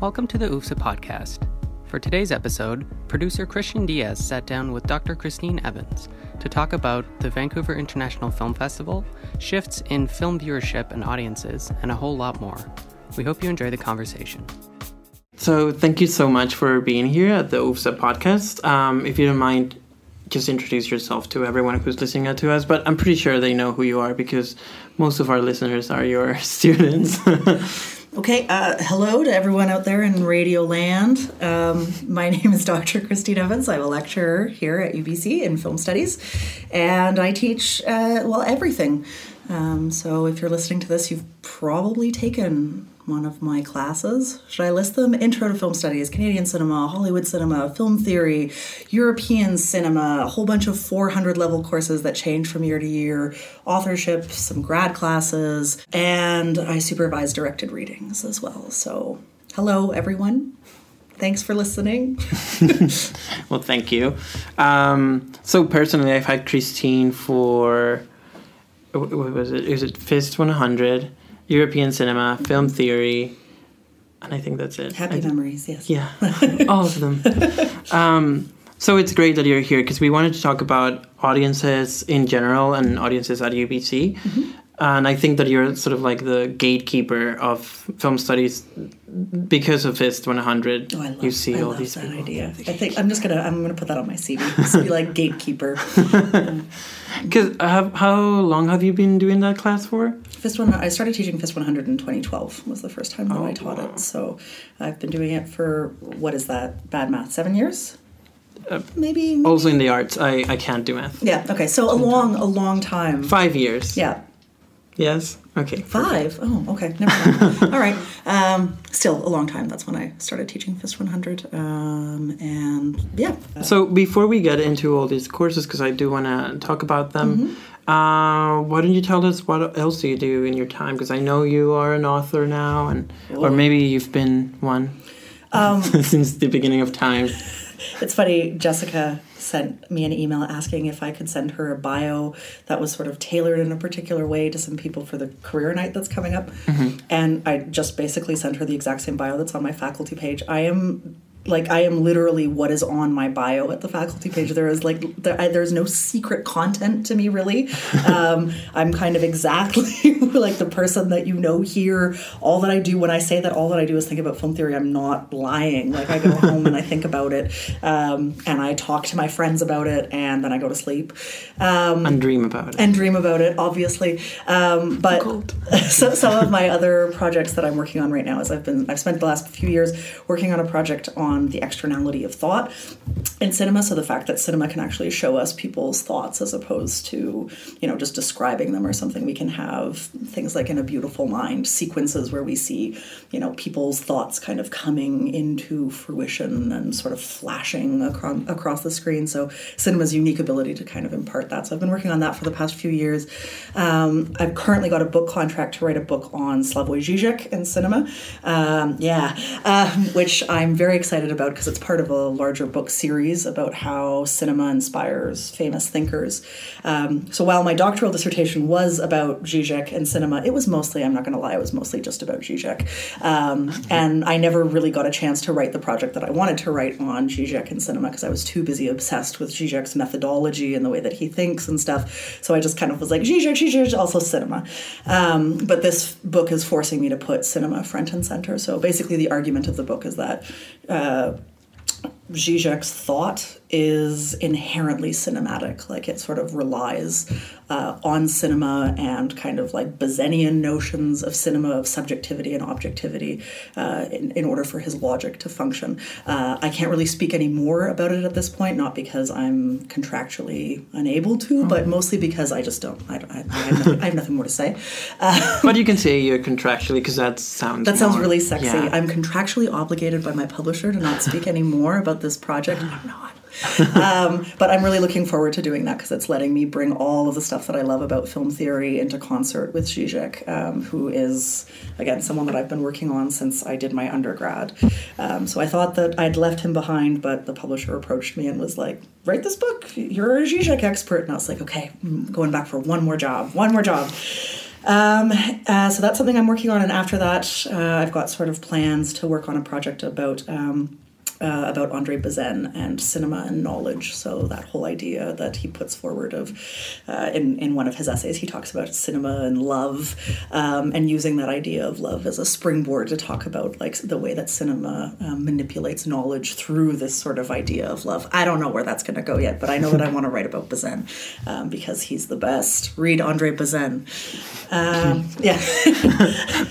Welcome to the UFSA podcast. For today's episode, producer Christian Díaz sat down with Dr. Christine Evans to talk about the Vancouver International Film Festival, shifts in film viewership and audiences, and a whole lot more. We hope you enjoy the conversation. So thank you so much for being here at the UFSA podcast. If you don't mind, just introduce yourself to everyone who's listening to us, but I'm pretty sure they know who you are because most of our listeners are your students. Okay, hello to everyone out there in Radio Land. My name is Dr. Christine Evans. I'm a lecturer here at UBC in film studies, and I teach, everything. So if you're listening to this, you've probably taken one of my classes. Should I list them? Intro to Film Studies, Canadian Cinema, Hollywood Cinema, Film Theory, European Cinema, a whole bunch of 400-level courses that change from year to year, authorship, some grad classes, and I supervise directed readings as well. So hello, everyone. Thanks for listening. Well, thank you. So personally, I've had Christine for, what was it? Is it FIST 100? European Cinema, Film Theory, and I think that's it. Happy memories, yes. Yeah, all of them. So it's great that you're here because we wanted to talk about audiences in general and audiences at UBC. Mm-hmm. And I think that you're sort of like the gatekeeper of film studies because of FIST 100. Oh, I love that idea. I think I'm gonna put that on my CV. Just be like gatekeeper. Because how long have you been doing that class for? I started teaching FIST 100 in 2012 was the first time that I taught it. So I've been doing it for, 7 years? Maybe. Also in the arts. I can't do math. Yeah, okay. So a long time. 5 years. Yeah. Yes. Okay. 5. Perfect. Oh, okay. Never mind. All right. Still a long time. That's when I started teaching FIST 100. And yeah. So before we get into all these courses, because I do want to talk about them, mm-hmm. Why don't you tell us what else do you do in your time? Because I know you are an author now, or maybe you've been one since the beginning of time. It's funny, Jessica sent me an email asking if I could send her a bio that was sort of tailored in a particular way to some people for the career night that's coming up. Mm-hmm. And I just basically sent her the exact same bio that's on my faculty page. I am literally what is on my bio at the faculty page. There's no secret content to me, really. I'm kind of exactly like the person that you know here. All that I do when I say that, all that I do is think about film theory. I'm not lying. Like, I go home and I think about it, and I talk to my friends about it, and then I go to sleep. And dream about it. Obviously. But so, some of my other projects that I'm working on right now is I've spent the last few years working on a project on the externality of thought in cinema, so the fact that cinema can actually show us people's thoughts as opposed to, just describing them or something. We can have things like In a Beautiful Mind, sequences where we see, people's thoughts kind of coming into fruition and sort of flashing across the screen. So cinema's unique ability to kind of impart that. So I've been working on that for the past few years. I've currently got a book contract to write a book on Slavoj Žižek in cinema, which I'm very excited about because it's part of a larger book series about how cinema inspires famous thinkers. So while my doctoral dissertation was about Žižek and cinema, it was mostly, I'm not going to lie, it was mostly just about Žižek. And I never really got a chance to write the project that I wanted to write on Žižek and cinema because I was too busy obsessed with Žižek's methodology and the way that he thinks and stuff. So I just kind of was like, Žižek, also cinema. But this book is forcing me to put cinema front and center. So basically the argument of the book is that Zizek's thought is inherently cinematic. Like, it sort of relies on cinema and kind of like Bazinian notions of cinema, of subjectivity and objectivity in order for his logic to function. I can't really speak any more about it at this point, not because I'm contractually unable to, but mostly because I just don't. I have nothing more to say. But you can say you're contractually, because that sounds really sexy. Yeah. I'm contractually obligated by my publisher to not speak any more about this project. I'm not. But I'm really looking forward to doing that because it's letting me bring all of the stuff that I love about film theory into concert with Žižek, who is, again, someone that I've been working on since I did my undergrad. So I thought that I'd left him behind, but the publisher approached me and was like, write this book. You're a Žižek expert. And I was like, okay, I'm going back for one more job. So that's something I'm working on. And after that, I've got sort of plans to work on a project about André Bazin and cinema and knowledge. So that whole idea that he puts forward of, in one of his essays, he talks about cinema and love, and using that idea of love as a springboard to talk about like the way that cinema manipulates knowledge through this sort of idea of love. I don't know where that's going to go yet, but I know that I want to write about Bazin because he's the best. Read André Bazin. Yeah.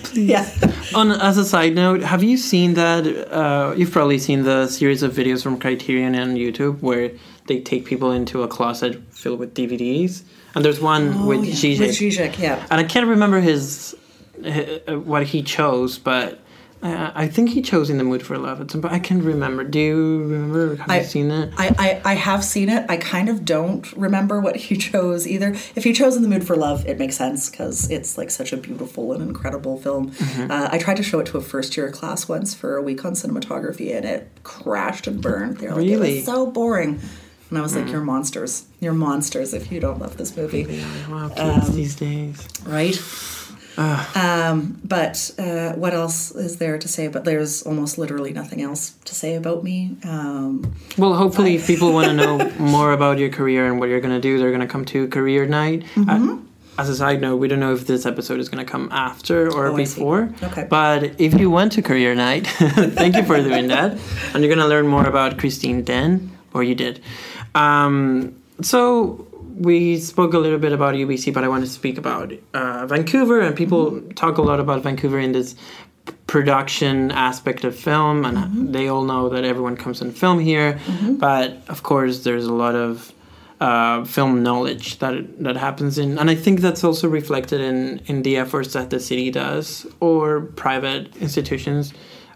Please. Yeah. On, as a side note, have you seen that? You've probably seen the series of videos from Criterion and YouTube where they take people into a closet filled with DVDs, and there's one with Žižek. With Žižek, yeah. And I can't remember his what he chose, but I think he chose In the Mood for Love. But I can't remember. Do you remember? Have you seen it? I have seen it. I kind of don't remember what he chose either. If he chose In the Mood for Love, it makes sense because it's like such a beautiful and incredible film. Mm-hmm. I tried to show it to a first-year class once for a week on cinematography, and it crashed and burned. They were like, really? It was so boring. And I was like, you're monsters. You're monsters if you don't love this movie. Yeah, wow, kids these days. Right? But what else is there to say? But there's almost literally nothing else to say about me. Well, hopefully if people want to know more about your career and what you're going to do, they're going to come to Career Night. Mm-hmm. As a side note, we don't know if this episode is going to come after or before. Okay. But if you went to Career Night, thank you for doing that. And you're going to learn more about Christine then, or you did. So... we spoke a little bit about UBC, but I want to speak about Vancouver. And people talk a lot about Vancouver in this production aspect of film. And they all know that everyone comes and film here. But, of course, there's a lot of film knowledge that happens in. And I think that's also reflected in the efforts that the city does or private institutions,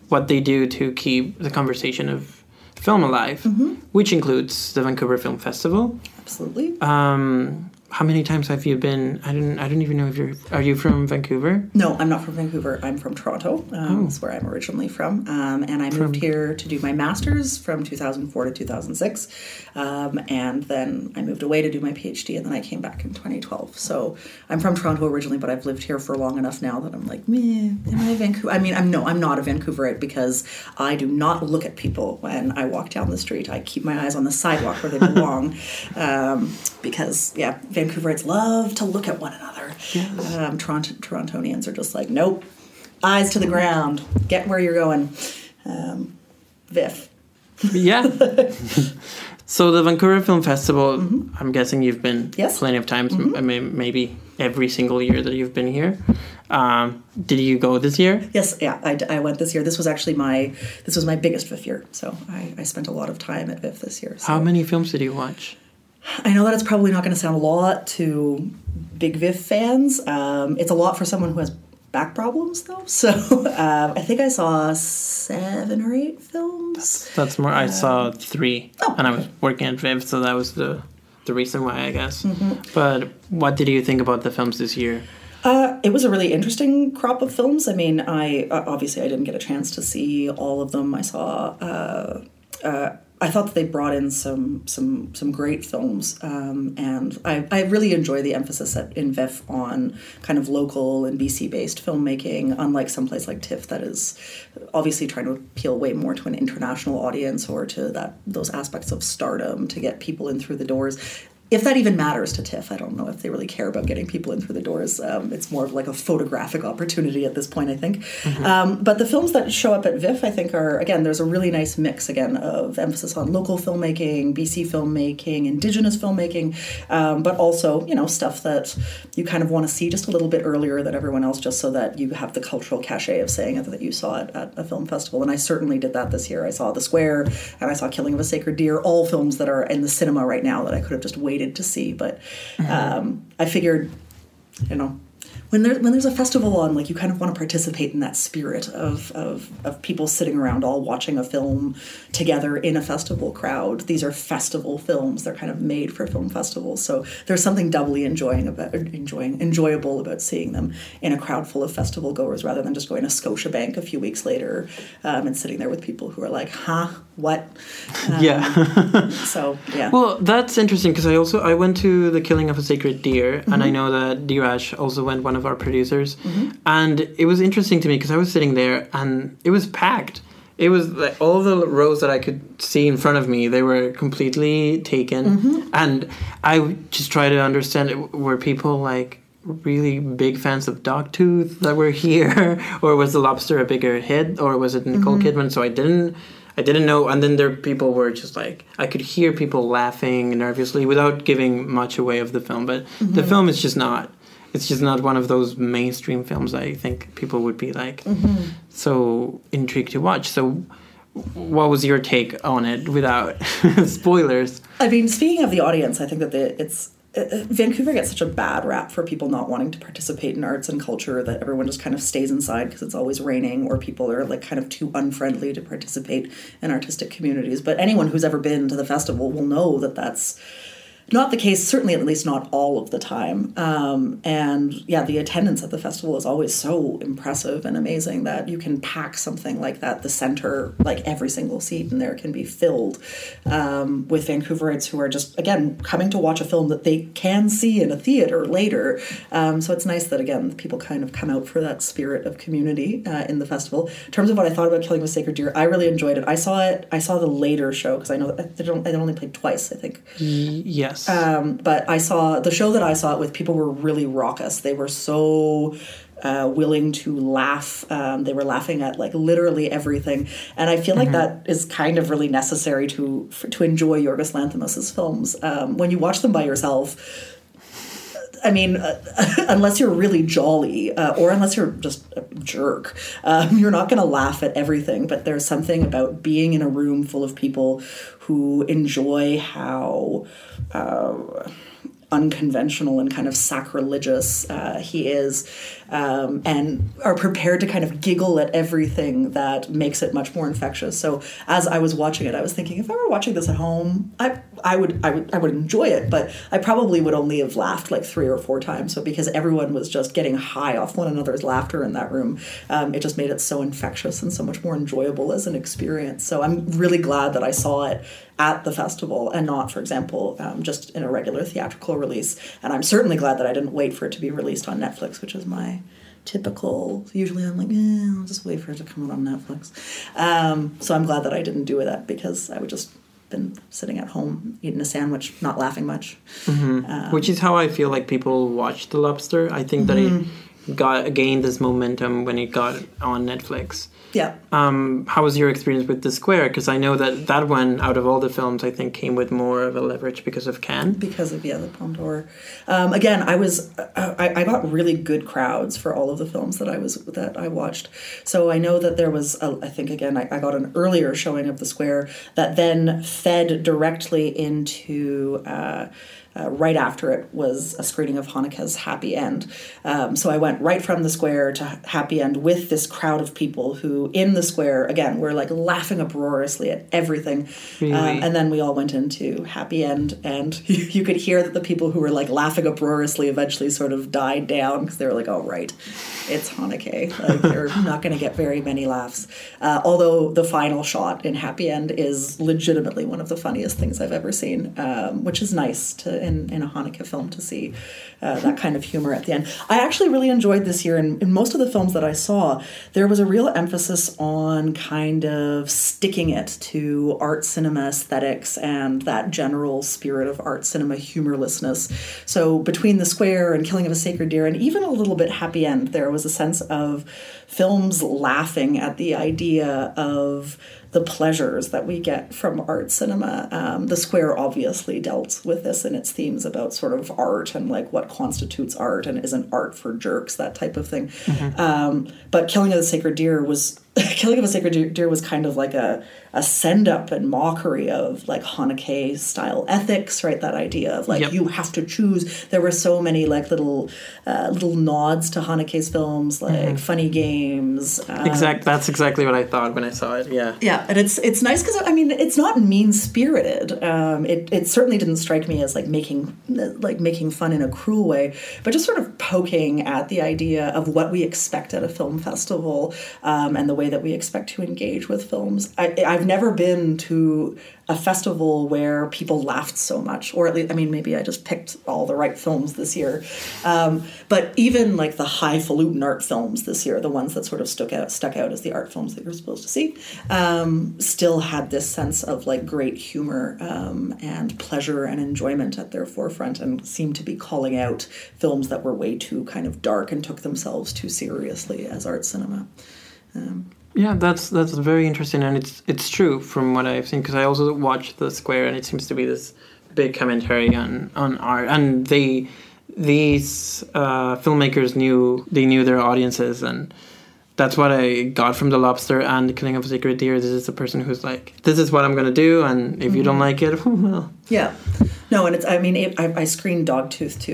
what they do to keep the conversation of film alive, which includes the Vancouver Film Festival. Absolutely. How many times have you been? I don't even know if you're. Are you from Vancouver? No, I'm not from Vancouver. I'm from Toronto. That's where I'm originally from. And I moved here to do my master's from 2004 to 2006, and then I moved away to do my PhD, and then I came back in 2012. So I'm from Toronto originally, but I've lived here for long enough now that I'm like, meh, am I Vancouver? I mean, I'm not a Vancouverite because I do not look at people when I walk down the street. I keep my eyes on the sidewalk where they belong, because yeah. Vancouverites love to look at one another. Yes. Torontonians are just like, nope, eyes to the ground, get where you're going. Viff. Yeah. So the Vancouver Film Festival, I'm guessing you've been plenty of times, I mean, maybe every single year that you've been here. Did you go this year? Yes, yeah, I went this year. This was actually my biggest FIFF year, so I spent a lot of time at FIFF this year. So. How many films did you watch? I know that it's probably not going to sound a lot to big VIFF fans. It's a lot for someone who has back problems, though. So I think I saw 7 or 8 films. That's more. I saw 3, and I was working at VIFF, so that was the reason why, I guess. But what did you think about the films this year? It was a really interesting crop of films. I mean, I didn't get a chance to see all of them. I saw... I thought that they brought in some great films, and I really enjoy the emphasis in VIFF on kind of local and BC-based filmmaking, unlike someplace like TIFF that is obviously trying to appeal way more to an international audience or to those aspects of stardom to get people in through the doors. If that even matters to TIFF, I don't know if they really care about getting people in through the doors. It's more of like a photographic opportunity at this point, I think. But the films that show up at VIFF, I think, are, again, there's a really nice mix, again, of emphasis on local filmmaking, BC filmmaking, Indigenous filmmaking, but also, you know, stuff that you kind of want to see just a little bit earlier than everyone else, just so that you have the cultural cachet of saying that you saw it at a film festival. And I certainly did that this year. I saw The Square and I saw Killing of a Sacred Deer, all films that are in the cinema right now that I could have just waited to see, but I figured, you know, when there's a festival on, like, you kind of want to participate in that spirit of people sitting around all watching a film together in a festival crowd. These are festival films; they're kind of made for film festivals, so there's something doubly enjoyable about seeing them in a crowd full of festival goers rather than just going to Scotiabank a few weeks later and sitting there with people who are like, "Huh, what?" Yeah. So yeah. Well, that's interesting because I went to the Killing of a Sacred Deer, and I know that Dheeraj also went one of our producers. Mm-hmm. And it was interesting to me because I was sitting there and it was packed. It was like all the rows that I could see in front of me, they were completely taken. Mm-hmm. And I just try to understand it. Were people like really big fans of Dogtooth that were here? Or was The Lobster a bigger hit? Or was it Nicole mm-hmm. Kidman? So I didn't know. And then there people were just like, I could hear people laughing nervously without giving much away of the film. But mm-hmm. the film is just not. It's just not one of those mainstream films I think people would be like mm-hmm. so intrigued to watch. So what was your take on it without spoilers? I mean, speaking of the audience, I think that Vancouver gets such a bad rap for people not wanting to participate in arts and culture that everyone just kind of stays inside because it's always raining, or people are like kind of too unfriendly to participate in artistic communities. But anyone who's ever been to the festival will know that that's not the case, certainly at least not all of the time. And yeah, the attendance at the festival is always so impressive and amazing that you can pack something like that, the center, like every single seat in there can be filled with Vancouverites who are just, again, coming to watch a film that they can see in a theater later. So it's nice that, again, people kind of come out for that spirit of community in the festival. In terms of what I thought about Killing of a Sacred Deer, I really enjoyed it. I saw the later show because I know that they only played twice, I think. Yeah. But I saw the show that I saw it with, people were really raucous. They were so willing to laugh. They were laughing at like literally everything. And I feel mm-hmm. like that is kind of really necessary to enjoy Yorgos Lanthimos' films. When you watch them by yourself, I mean, unless you're really jolly or unless you're just a jerk, you're not going to laugh at everything. But there's something about being in a room full of people who enjoy how unconventional and kind of sacrilegious he is, and are prepared to kind of giggle at everything that makes it much more infectious. So as I was watching it, I was thinking, if I were watching this at home, I would enjoy it, but I probably would only have laughed like 3 or 4 times. So because everyone was just getting high off one another's laughter in that room, it just made it so infectious and so much more enjoyable as an experience. So I'm really glad that I saw it at the festival and not, for example, just in a regular theatrical release. And I'm certainly glad that I didn't wait for it to be released on Netflix, which is my typical. Usually I'm like, I'll just wait for it to come out on Netflix. So I'm glad that I didn't do that, because I would just been sitting at home eating a sandwich, not laughing much. Mm-hmm. Which is how I feel like people watch The Lobster. I think mm-hmm. that it gained this momentum when it got on Netflix. Yeah. How was your experience with The Square? Because I know that one, out of all the films, I think came with more of a leverage because of Cannes. Because of, the Palme d'Or. Again, I got really good crowds for all of the films that I watched. So I know that there was, I got an earlier showing of The Square that then fed directly into... right after it was a screening of Haneke's Happy End. So I went right from The Square to Happy End with this crowd of people who, in The Square, again, were like laughing uproariously at everything. Really? And then we all went into Happy End, and you could hear that the people who were like laughing uproariously eventually sort of died down because they were like, oh, right, it's Haneke. Like, they're not going to get very many laughs. Although the final shot in Happy End is legitimately one of the funniest things I've ever seen, which is nice to... In a Haneke film to see that kind of humor at the end. I actually really enjoyed this year, and in most of the films that I saw, there was a real emphasis on kind of sticking it to art cinema aesthetics and that general spirit of art cinema humorlessness. So between The Square and Killing of a Sacred Deer, and even a little bit Happy End, there was a sense of films laughing at the idea of the pleasures that we get from art cinema. The Square obviously dealt with this in its themes about sort of art and like what constitutes art and isn't art for jerks, that type of thing. Mm-hmm. But Killing of a Sacred Deer was kind of like a send-up and mockery of, like, Haneke-style ethics, right? That idea of, like, you have to choose. There were so many, like, little nods to Haneke's films, like Funny Games. That's exactly what I thought when I saw it, yeah. Yeah, and it's nice because, I mean, it's not mean-spirited. It certainly didn't strike me as, like, making fun in a cruel way, but just sort of poking at the idea of what we expect at a film festival and the way way that we expect to engage with films. I've never been to a festival where people laughed so much, or at least, I mean, maybe I just picked all the right films this year. But even like the highfalutin art films this year, the ones that sort of stuck out as the art films that you're supposed to see, still had this sense of like great humor and pleasure and enjoyment at their forefront, and seemed to be calling out films that were way too kind of dark and took themselves too seriously as art cinema. Yeah, that's very interesting, and it's true from what I've seen, because I also watched The Square, and it seems to be this big commentary on art, and these filmmakers knew their audiences, and that's what I got from The Lobster and The Killing of a Sacred Deer. This is a person who's like, this is what I'm going to do, and if you don't like it, well. Yeah. No, and I screened Dogtooth to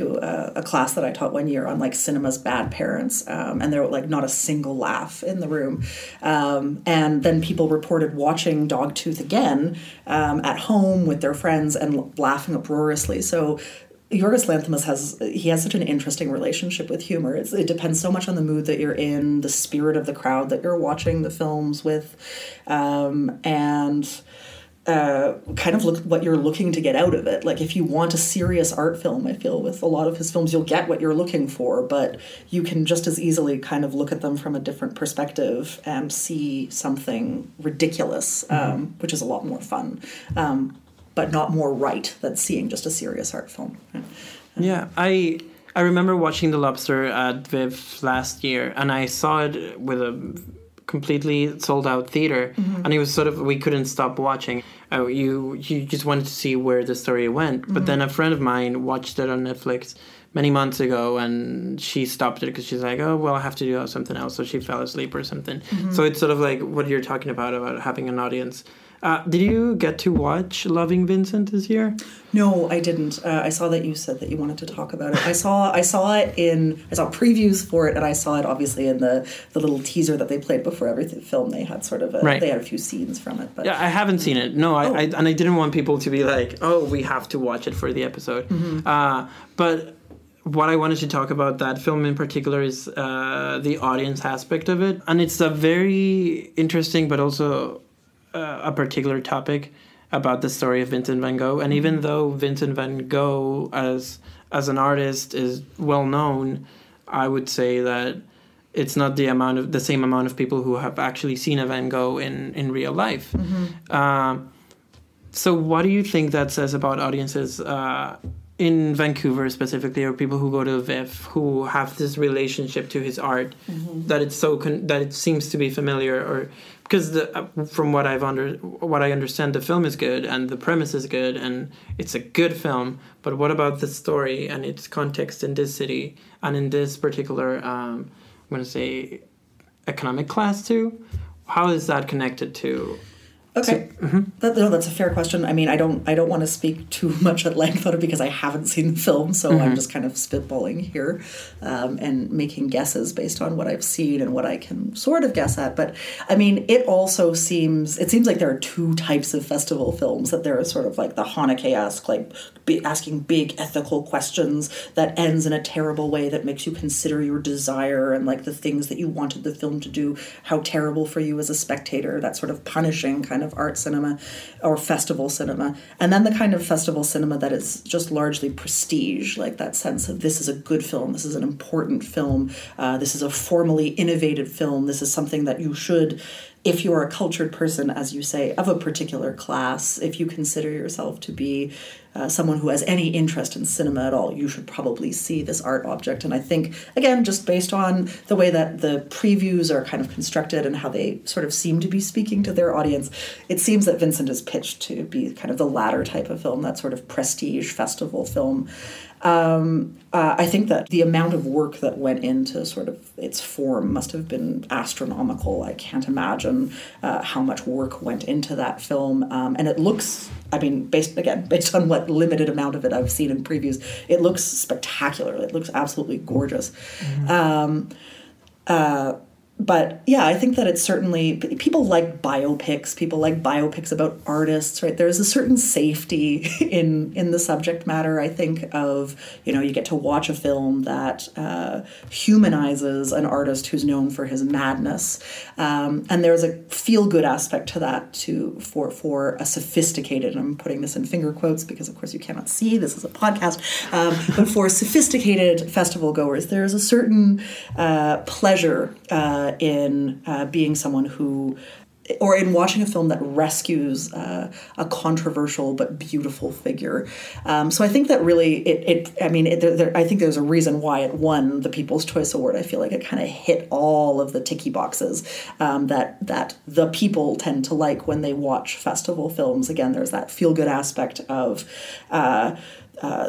a class that I taught one year on like cinema's bad parents, and there were like not a single laugh in the room. And then people reported watching Dogtooth again at home with their friends and laughing uproariously. So Yorgos Lanthimos has such an interesting relationship with humor. It depends so much on the mood that you're in, the spirit of the crowd that you're watching the films with, and kind of look what you're looking to get out of it. Like if you want a serious art film, I feel with a lot of his films, you'll get what you're looking for, but you can just as easily kind of look at them from a different perspective and see something ridiculous, which is a lot more fun. But not more right than seeing just a serious art film. Yeah, I remember watching The Lobster at VIFF last year, and I saw it with a completely sold-out theater, and it was sort of, we couldn't stop watching. You just wanted to see where the story went. But then a friend of mine watched it on Netflix many months ago, and she stopped it because she's like, oh, well, I have to do something else. So she fell asleep or something. So it's sort of like what you're talking about having an audience. Did you get to watch Loving Vincent this year? No, I didn't. I saw that you said that you wanted to talk about it. I saw previews for it, and I saw it obviously in the little teaser that they played before every film. They had sort of they had a few scenes from it. But yeah, I haven't seen it. No, I didn't want people to be like, oh, we have to watch it for the episode. But what I wanted to talk about that film in particular is the audience aspect of it, and it's a very interesting but also a particular topic about the story of Vincent van Gogh. And even though Vincent van Gogh as an artist is well known, I would say that it's not the same amount of people who have actually seen a Van Gogh in real life. So what do you think that says about audiences in Vancouver specifically, or people who go to VIFF who have this relationship to his art that it's so that it seems to be familiar? Or because from what I understand, the film is good and the premise is good and it's a good film. But what about the story and its context in this city and in this particular, I'm going to say, economic class too? How is that connected to? Okay, that's a fair question. I mean, I don't want to speak too much at length on it because I haven't seen the film, so I'm just kind of spitballing here and making guesses based on what I've seen and what I can sort of guess at. But I mean, it seems like there are two types of festival films. That there is sort of like the Haneke-esque, like asking big ethical questions that ends in a terrible way that makes you consider your desire and like the things that you wanted the film to do, how terrible for you as a spectator, that sort of punishing kind of art cinema or festival cinema. And then the kind of festival cinema that is just largely prestige, like that sense of this is a good film, this is an important film, this is a formally innovative film, this is something that you should, if you're a cultured person, as you say, of a particular class, if you consider yourself to be someone who has any interest in cinema at all, you should probably see this art object. And I think, again, just based on the way that the previews are kind of constructed and how they sort of seem to be speaking to their audience, it seems that Vincent is pitched to be kind of the latter type of film, that sort of prestige festival film. I think that the amount of work that went into sort of its form must have been astronomical. I can't imagine how much work went into that film. And it looks, I mean, based on what limited amount of it I've seen in previews, it looks spectacular. It looks absolutely gorgeous. But yeah, I think that it's certainly, people like biopics. People like biopics about artists, right? There's a certain safety in the subject matter, I think, of, you know, you get to watch a film that humanizes an artist who's known for his madness. And there's a feel-good aspect to that, too, for a sophisticated, and I'm putting this in finger quotes because, of course, you cannot see, this is a podcast, but for sophisticated festival goers, there's a certain pleasure in being someone who, or in watching a film that rescues a controversial but beautiful figure. So I think that really, I think there's a reason why it won the People's Choice Award. I feel like it kind of hit all of the ticky boxes that the people tend to like when they watch festival films. Again, there's that feel-good aspect of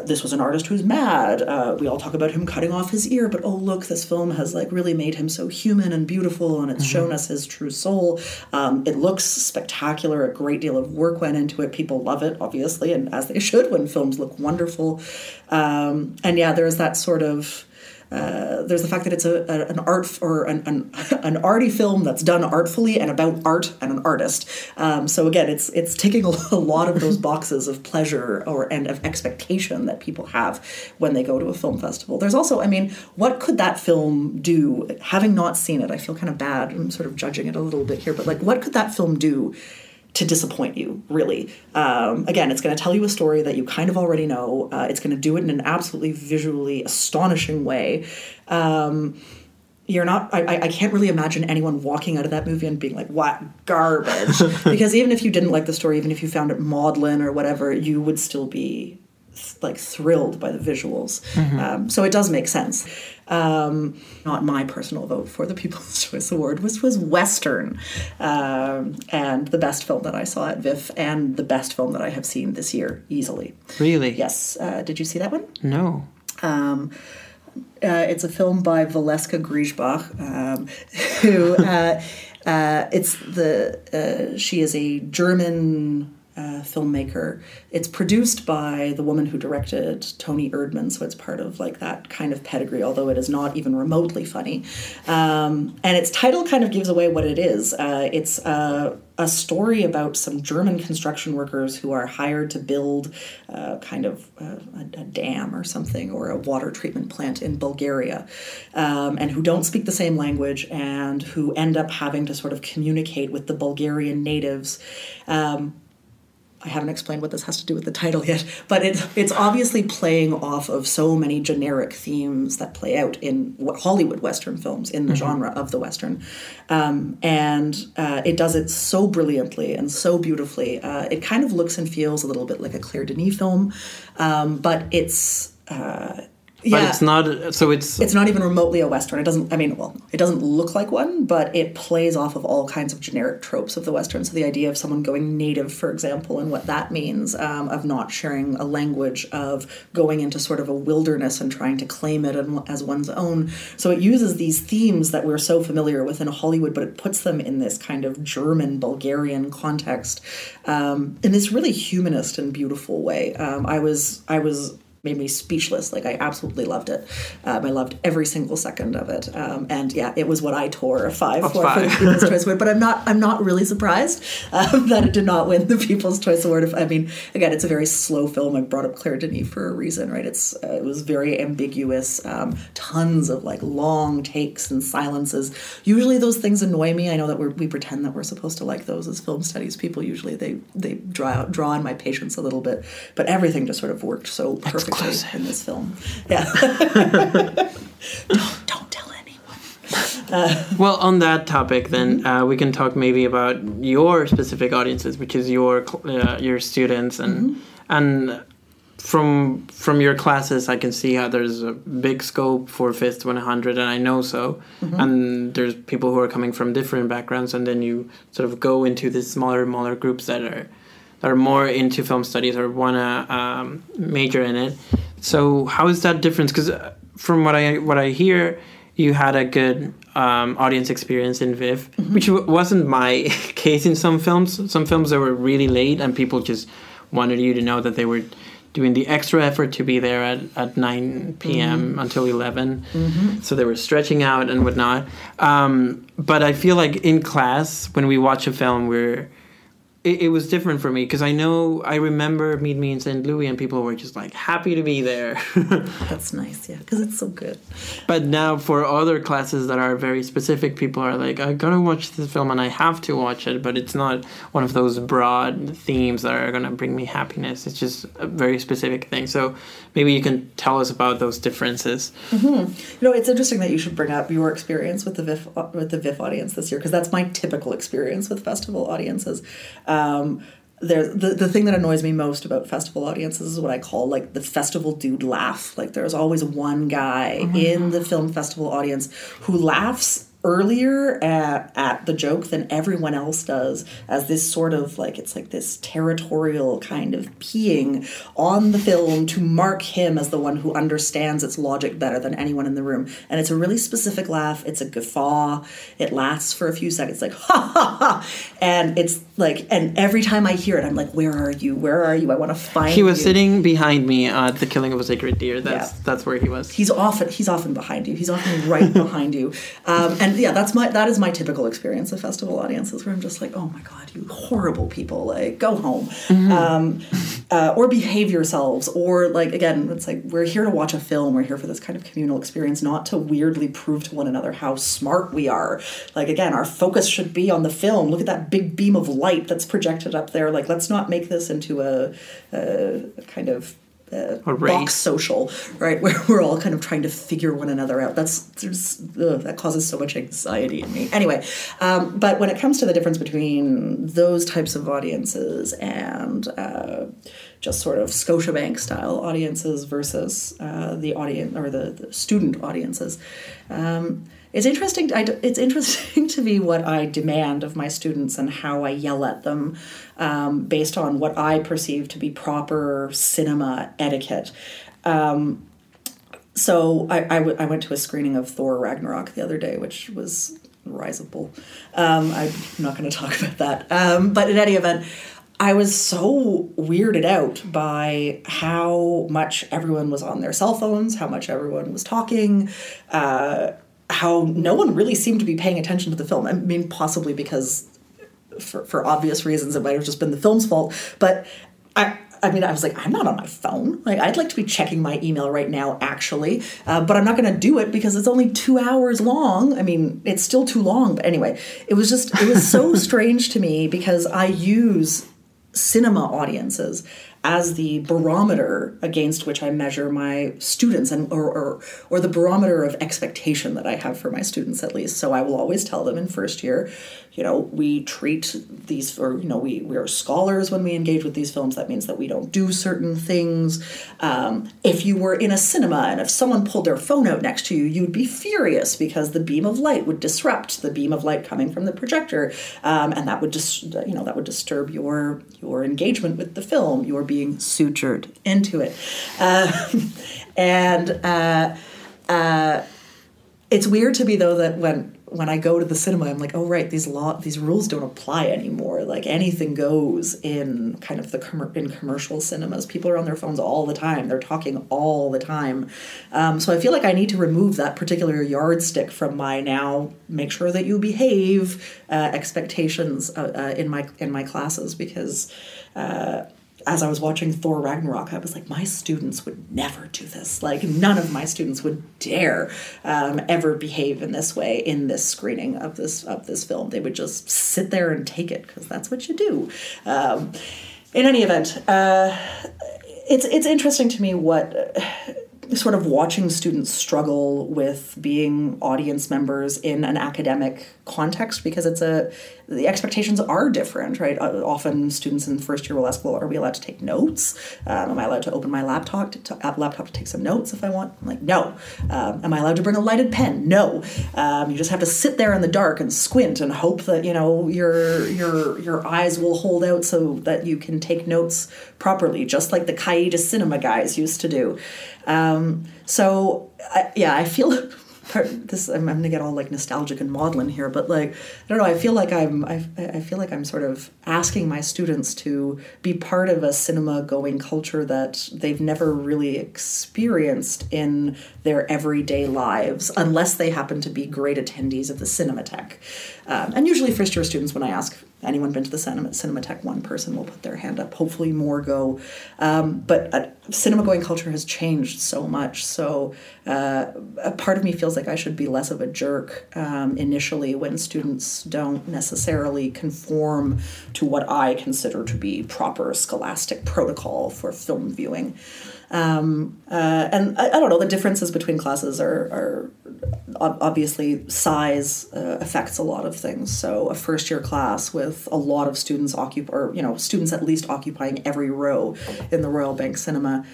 this was an artist who's mad. We all talk about him cutting off his ear, but oh, look, this film has like really made him so human and beautiful, and it's shown us his true soul. It looks spectacular. A great deal of work went into it. People love it, obviously, and as they should when films look wonderful. And yeah, there's that sort of there's the fact that it's an art or an arty film that's done artfully and about art and an artist. So again, it's ticking a lot of those boxes of pleasure and of expectation that people have when they go to a film festival. There's also, what could that film do? Having not seen it, I feel kind of bad. I'm sort of judging it a little bit here, but like, what could that film do to disappoint you, really? Again, it's going to tell you a story that you kind of already know. It's going to do it in an absolutely visually astonishing way. I can't really imagine anyone walking out of that movie and being like, what garbage? Because even if you didn't like the story, even if you found it maudlin or whatever, you would still be thrilled by the visuals. Mm-hmm. So it does make sense. Not my personal vote for the People's Choice Award, which was Western, and the best film that I saw at VIFF and the best film that I have seen this year, easily. Really? Yes. Did you see that one? No. It's a film by Valeska Grisebach, who she is a German filmmaker. It's produced by the woman who directed Toni Erdmann, so it's part of like that kind of pedigree, although it is not even remotely funny. And its title kind of gives away what it is. It's a story about some German construction workers who are hired to build a dam or something, or a water treatment plant in Bulgaria, and who don't speak the same language and who end up having to sort of communicate with the Bulgarian natives. I haven't explained what this has to do with the title yet, but it's obviously playing off of so many generic themes that play out in Hollywood Western films, in the genre of the Western. And it does it so brilliantly and so beautifully. It kind of looks and feels a little bit like a Claire Denis film, but it's... But it's not, so it's not even remotely a Western. It doesn't look like one, but it plays off of all kinds of generic tropes of the Western. So the idea of someone going native, for example, and what that means, of not sharing a language, of going into sort of a wilderness and trying to claim it as one's own. So it uses these themes that we're so familiar with in Hollywood, but it puts them in this kind of German-Bulgarian context, in this really humanist and beautiful way. Made me speechless. Like, I absolutely loved it. I loved every single second of it. And yeah, it was what I tore a 5 for the People's Choice Award. But I'm not really surprised that it did not win the People's Choice Award. Again, it's a very slow film. I brought up Claire Denis for a reason, right? It was very ambiguous. Tons of like long takes and silences. Usually those things annoy me. I know that we pretend that we're supposed to like those as film studies people. Usually they draw on my patience a little bit. But everything just sort of worked so perfectly in this film. Yeah. Don't tell anyone. Well, on that topic, then we can talk maybe about your specific audiences, which is your students, and from your classes, I can see how there's a big scope for FIST 100, and I know so. Mm-hmm. And there's people who are coming from different backgrounds, and then you sort of go into these smaller groups that are more into film studies or want to major in it. So how is that difference? Because from what I hear, you had a good audience experience in VIFF, which wasn't my case in some films. Some films that were really late and people just wanted you to know that they were doing the extra effort to be there at 9 p.m. until 11. Mm-hmm. So they were stretching out and whatnot. But I feel like in class, when we watch a film, it was different for me because I remember Meet Me in St. Louis and people were just like happy to be there. That's nice, yeah, because it's so good. But now for other classes that are very specific, people are like, I gotta watch this film and I have to watch it, but it's not one of those broad themes that are gonna bring me happiness. It's just a very specific thing. So maybe you can tell us about those differences. Mm-hmm. It's interesting that you should bring up your experience with the VIFF audience this year, because that's my typical experience with festival audiences. The thing that annoys me most about festival audiences is what I call like the festival dude laugh. Like there's always one guy in the film festival audience who laughs earlier at the joke than everyone else does, as this sort of like, it's like this territorial kind of peeing on the film to mark him as the one who understands its logic better than anyone in the room. And it's a really specific laugh. It's a guffaw. It lasts for a few seconds, like, ha, ha, ha. And it's like, and every time I hear it, I'm like, where are you? Where are you? I want to find you. He was sitting behind me at the Killing of a Sacred Deer. That's where he was. He's often behind you. He's often right behind you. And yeah, that is my typical experience of festival audiences, where I'm just like, oh my God, you horrible people, like, go home. Mm-hmm. Or behave yourselves, or like, again, it's like, we're here to watch a film, we're here for this kind of communal experience, not to weirdly prove to one another how smart we are. Like, again, our focus should be on the film. Look at that big beam of light that's projected up there. Like, let's not make this into a kind of box social, right, where we're all kind of trying to figure one another out. That causes so much anxiety in me. Anyway, but when it comes to the difference between those types of audiences and just sort of Scotiabank style audiences versus the audience or the student audiences, it's interesting to me what I demand of my students and how I yell at them based on what I perceive to be proper cinema etiquette. So I went to a screening of Thor Ragnarok the other day, which was risible. I'm not going to talk about that. But in any event, I was so weirded out by how much everyone was on their cell phones, how much everyone was talking, how no one really seemed to be paying attention to the film. I mean, possibly because for obvious reasons, it might have just been the film's fault. But I was like, I'm not on my phone. Like, I'd like to be checking my email right now, actually. But I'm not going to do it because it's only 2 hours long. I mean, it's still too long. But anyway, it was so strange to me, because I use cinema audiences as the barometer against which I measure my students, and or the barometer of expectation that I have for my students, at least. So I will always tell them in first year, we treat these, or, we are scholars when we engage with these films. That means that we don't do certain things. If you were in a cinema and if someone pulled their phone out next to you, you'd be furious because the beam of light would disrupt the beam of light coming from the projector. And that would disturb your engagement with the film. You are being sutured into it. It's weird to me, though, that when I go to the cinema, I'm like, oh, right, these rules don't apply anymore. Like, anything goes in kind of in commercial cinemas. People are on their phones all the time. They're talking all the time. So I feel like I need to remove that particular yardstick from my now make sure that you behave expectations in my classes, because as I was watching Thor Ragnarok, I was like, my students would never do this. Like, none of my students would dare ever behave in this way in this screening of this film. They would just sit there and take it, because that's what you do. In any event, it's interesting to me what sort of watching students struggle with being audience members in an academic context, because the expectations are different, right? Often students in first year will ask, well, are we allowed to take notes? Am I allowed to open my laptop to take some notes if I want? I'm like, no. Am I allowed to bring a lighted pen? No. You just have to sit there in the dark and squint and hope that, your eyes will hold out so that you can take notes properly, just like the Kaida Cinema guys used to do. So I feel this I'm gonna get all like nostalgic and maudlin here, but like I don't know. I feel like I'm sort of asking my students to be part of a cinema going culture that they've never really experienced in their everyday lives, unless they happen to be great attendees of the Cinematheque. And usually first year students, when I ask anyone been to the Cinematheque, one person will put their hand up. Hopefully more go. But cinema going culture has changed so much. So a part of me feels like I should be less of a jerk initially when students don't necessarily conform to what I consider to be proper scholastic protocol for film viewing. And I don't know, the differences between classes are obviously size affects a lot of things. So a first year class with a lot of students students at least occupying every row in the Royal Bank Cinema,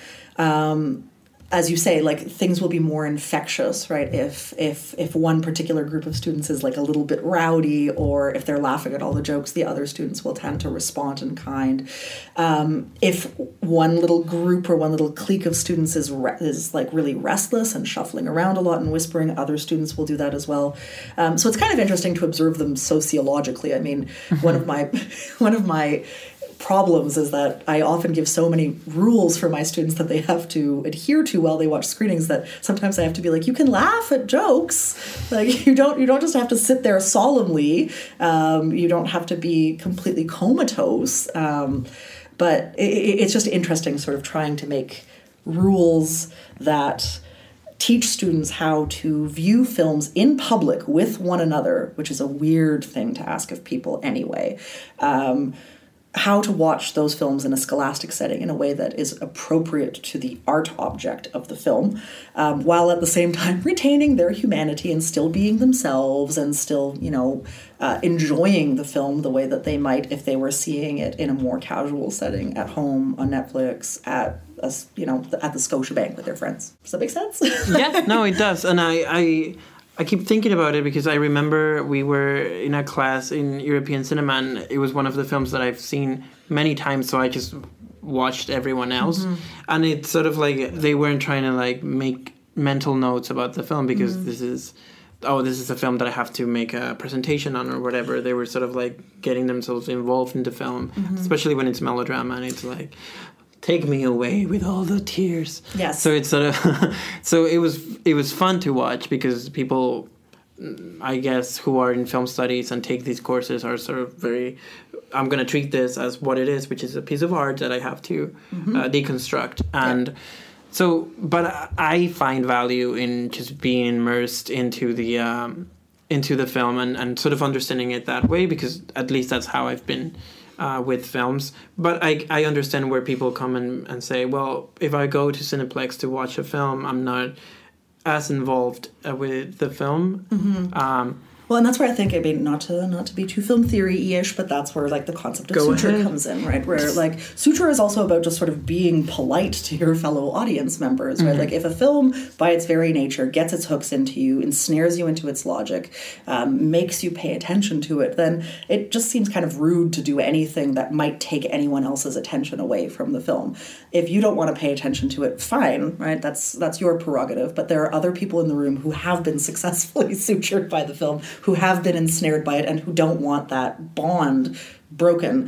as you say, like things will be more infectious, right? If one particular group of students is like a little bit rowdy, or if they're laughing at all the jokes, the other students will tend to respond in kind. If one little group or one little clique of students is like really restless and shuffling around a lot and whispering, other students will do that as well. So it's kind of interesting to observe them sociologically. I mean, one of my problems is that I often give so many rules for my students that they have to adhere to while they watch screenings that sometimes I have to be like, you can laugh at jokes. Like you don't just have to sit there solemnly. You don't have to be completely comatose. But it's just interesting sort of trying to make rules that teach students how to view films in public with one another, which is a weird thing to ask of people anyway. How to watch those films in a scholastic setting in a way that is appropriate to the art object of the film, while at the same time retaining their humanity and still being themselves and still, enjoying the film the way that they might if they were seeing it in a more casual setting at home, on Netflix, at the Scotiabank with their friends. Does that make sense? Yeah, no, it does. And I keep thinking about it because I remember we were in a class in European cinema, and it was one of the films that I've seen many times, so I just watched everyone else. Mm-hmm. And it's sort of like they weren't trying to like make mental notes about the film because mm-hmm. this is a film that I have to make a presentation on or whatever. They were sort of like getting themselves involved in the film, mm-hmm. especially when it's melodrama and it's like, take me away with all the tears. Yes. So it's sort of, so it was fun to watch because people, I guess, who are in film studies and take these courses are sort of very, I'm going to treat this as what it is, which is a piece of art that I have to mm-hmm. Deconstruct. And yeah. So, but I find value in just being immersed into the film and sort of understanding it that way, because at least that's how I've been with films. But I understand where people come and say, well, if I go to Cineplex to watch a film, I'm not as involved with the film. Mm-hmm. Well, and that's where I think, I mean, not to be too film theory-ish, but that's where, like, the concept of suture comes in, right? Where, like, suture is also about just sort of being polite to your fellow audience members, right? Mm-hmm. Like, if a film, by its very nature, gets its hooks into you, ensnares you into its logic, makes you pay attention to it, then it just seems kind of rude to do anything that might take anyone else's attention away from the film. If you don't want to pay attention to it, fine, right? That's your prerogative. But there are other people in the room who have been successfully sutured by the film, who have been ensnared by it and who don't want that bond broken,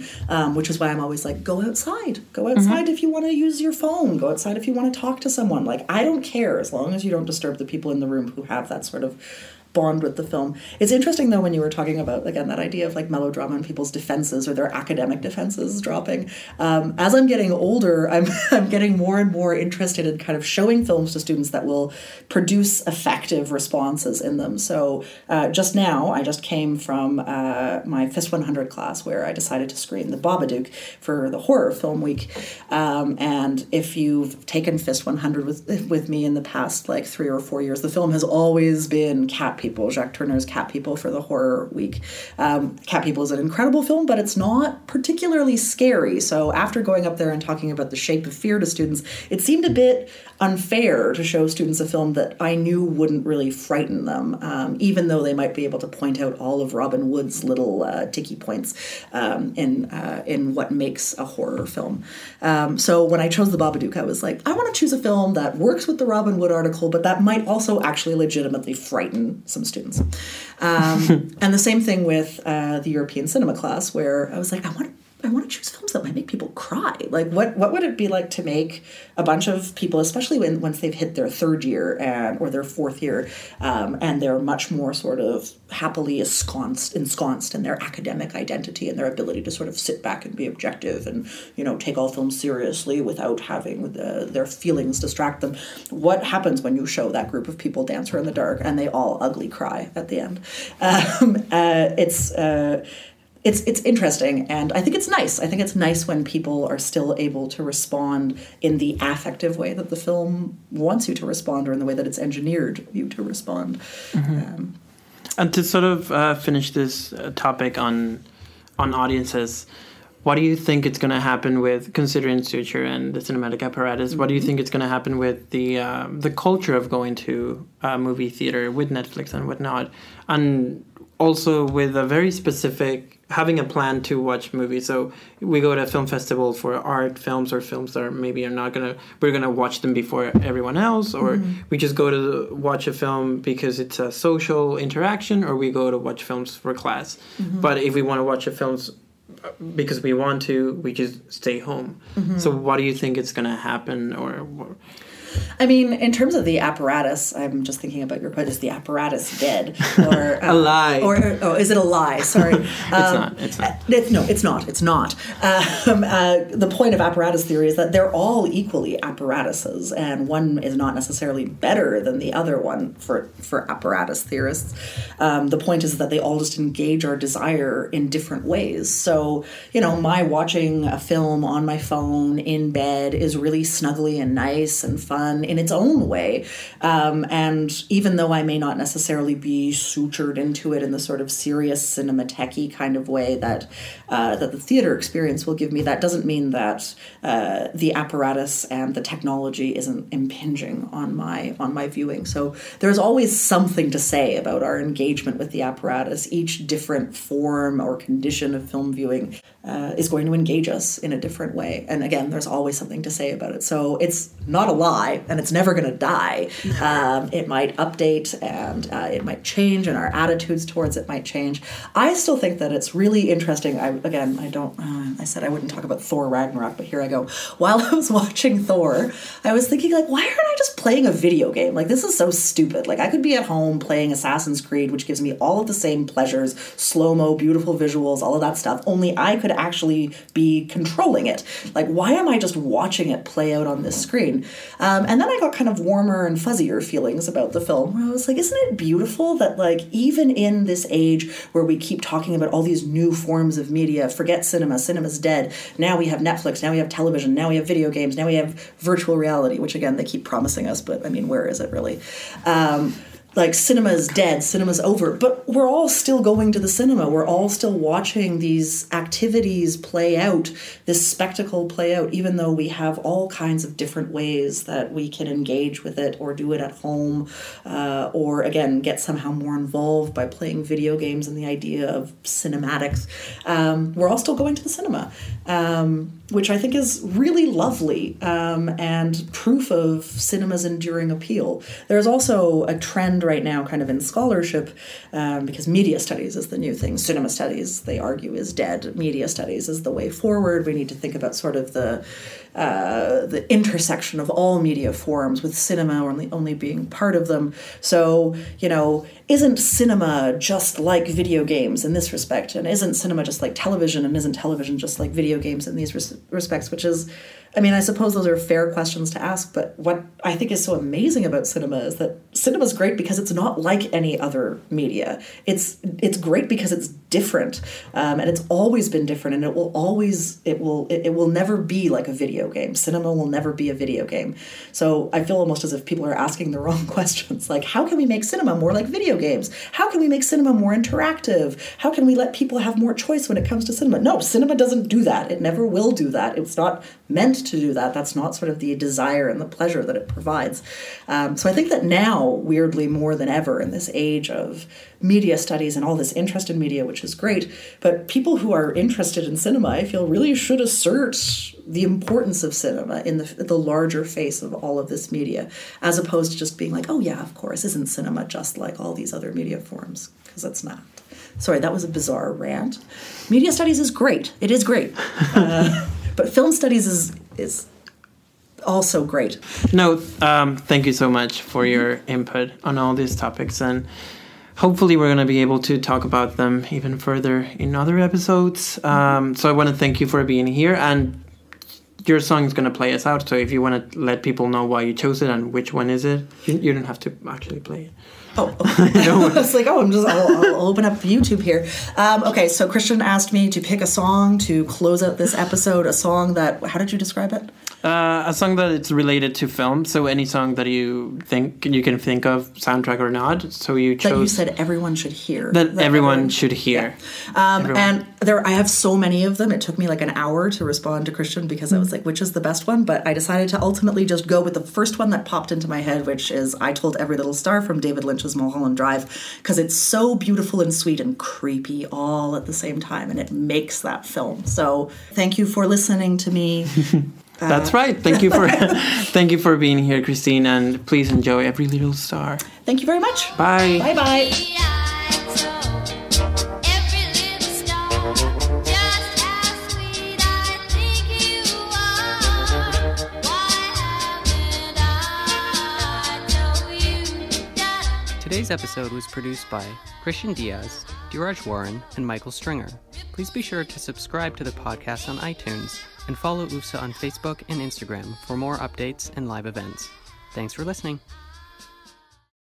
which is why I'm always like, go outside mm-hmm. if you want to use your phone, go outside if you want to talk to someone. Like, I don't care as long as you don't disturb the people in the room who have that sort of bond with the film. It's interesting, though, when you were talking about, again, that idea of like melodrama and people's defenses or their academic defenses dropping. As I'm getting older, I'm getting more and more interested in kind of showing films to students that will produce effective responses in them. So just now, I just came from my FIST 100 class where I decided to screen The Babadook for the Horror Film Week. And if you've taken FIST 100 with me in the past like 3 or 4 years, the film has always been Cat People, Jacques Tourneur's Cat People for the Horror Week. Cat People is an incredible film, but it's not particularly scary. So after going up there and talking about The Shape of Fear to students, it seemed a bit unfair to show students a film that I knew wouldn't really frighten them, even though they might be able to point out all of Robin Wood's little ticky points in what makes a horror film. So when I chose The Babadook, I was like, I want to choose a film that works with the Robin Wood article, but that might also actually legitimately frighten some students. And the same thing with the European cinema class, where I was like, I want to choose films that might make people cry. Like, what would it be like to make a bunch of people, especially once they've hit their third year or their fourth year, and they're much more sort of happily ensconced in their academic identity and their ability to sort of sit back and be objective and, you know, take all films seriously without having their feelings distract them. What happens when you show that group of people Dancer in the Dark and they all ugly cry at the end? It's interesting, and I think it's nice. I think it's nice when people are still able to respond in the affective way that the film wants you to respond, or in the way that it's engineered you to respond. Mm-hmm. And to sort of finish this topic on audiences, what do you think it's going to happen with, considering Suture and the cinematic apparatus, what do you think it's going to happen with the culture of going to movie theater with Netflix and whatnot? And also with a very specific, having a plan to watch movies. So we go to a film festival for art films or films that we're going to watch them before everyone else, or mm-hmm. we just go to watch a film because it's a social interaction, or we go to watch films for class. Mm-hmm. But if we want to watch a film because we want to, we just stay home. Mm-hmm. So what do you think is going to happen or I mean, in terms of the apparatus, I'm just thinking about your question. Is the apparatus dead? Or a lie? Or is it a lie? Sorry. It's not. The point of apparatus theory is that they're all equally apparatuses, and one is not necessarily better than the other one for apparatus theorists. The point is that they all just engage our desire in different ways. So, you know, my watching a film on my phone in bed is really snuggly and nice and fun in its own way. And even though I may not necessarily be sutured into it in the sort of serious Cinematheque kind of way that the theater experience will give me, that doesn't mean that the apparatus and the technology isn't impinging on my viewing. So there's always something to say about our engagement with the apparatus. Each different form or condition of film viewing is going to engage us in a different way. And again, there's always something to say about it. So it's not a lie, and it's never going to die. It might update, and it might change, and our attitudes towards it might change. I still think that it's really interesting. I said I wouldn't talk about Thor Ragnarok, but here I go. While I was watching Thor, I was thinking, like, why aren't I just playing a video game? Like, this is so stupid. Like, I could be at home playing Assassin's Creed, which gives me all of the same pleasures, slow-mo, beautiful visuals, all of that stuff, only I could actually be controlling it. Like, why am I just watching it play out on this screen? And then I got kind of warmer and fuzzier feelings about the film, where I was like, isn't it beautiful that, like, even in this age where we keep talking about all these new forms of media, forget cinema's dead, now we have Netflix, now we have television, now we have video games, now we have virtual reality, which again, they keep promising us, but I mean, where is it really? Like, cinema is dead, cinema's over, but we're all still going to the cinema. We're all still watching these activities play out, this spectacle play out, even though we have all kinds of different ways that we can engage with it, or do it at home, or again, get somehow more involved by playing video games and the idea of cinematics. We're all still going to the cinema, which I think is really lovely, and proof of cinema's enduring appeal. There's also a trend right now kind of in scholarship, because media studies is the new thing. Cinema studies, they argue, is dead. Media studies is the way forward. We need to think about sort of the intersection of all media forms, with cinema only being part of them. So, you know, isn't cinema just like video games in this respect? And isn't cinema just like television? And isn't television just like video games in these respects? Which is, I mean, I suppose those are fair questions to ask, but what I think is so amazing about cinema is that cinema's great because it's not like any other media. It's great because it's different, and it's always been different, and it will never be like a video game. Cinema will never be a video game. So I feel almost as if people are asking the wrong questions, like, how can we make cinema more like video games? How can we make cinema more interactive? How can we let people have more choice when it comes to cinema? No, cinema doesn't do that. It never will do that. It's not meant to do that. That's not sort of the desire and the pleasure that it provides. So I think that now, weirdly, more than ever in this age of media studies and all this interest in media, which is great, but people who are interested in cinema, I feel, really should assert the importance of cinema in the larger face of all of this media, as opposed to just being like, oh yeah, of course, isn't cinema just like all these other media forms? Because it's not. Sorry, that was a bizarre rant. Media studies is great. It is great. But film studies is also great. No, thank you so much for your input on all these topics, and hopefully we're going to be able to talk about them even further in other episodes. So I want to thank you for being here, and your song is going to play us out. So if you want to let people know why you chose it and which one is it, you don't have to actually play it. Oh, okay. No. It's like, oh, I'll open up YouTube here. Okay, so Christian asked me to pick a song to close out this episode, a song that, how did you describe it? A song that it's related to film, so any song that you think you can think of, soundtrack or not. So you chose that you said everyone should hear. That everyone should hear. Yeah. And there, I have so many of them. It took me like an hour to respond to Christian because I was like, which is the best one? But I decided to ultimately just go with the first one that popped into my head, which is "I Told Every Little Star" from David Lynch's Mulholland Drive, because it's so beautiful and sweet and creepy all at the same time, and it makes that film. So thank you for listening to me. That's right. Thank you for thank you for being here, Christine, and please enjoy Every Little Star. Thank you very much. Bye. Bye-bye. Today's episode was produced by Christian Díaz, Dheeraj Waran, and Michael Stringer. Please be sure to subscribe to the podcast on iTunes and follow UFSA on Facebook and Instagram for more updates and live events. Thanks for listening.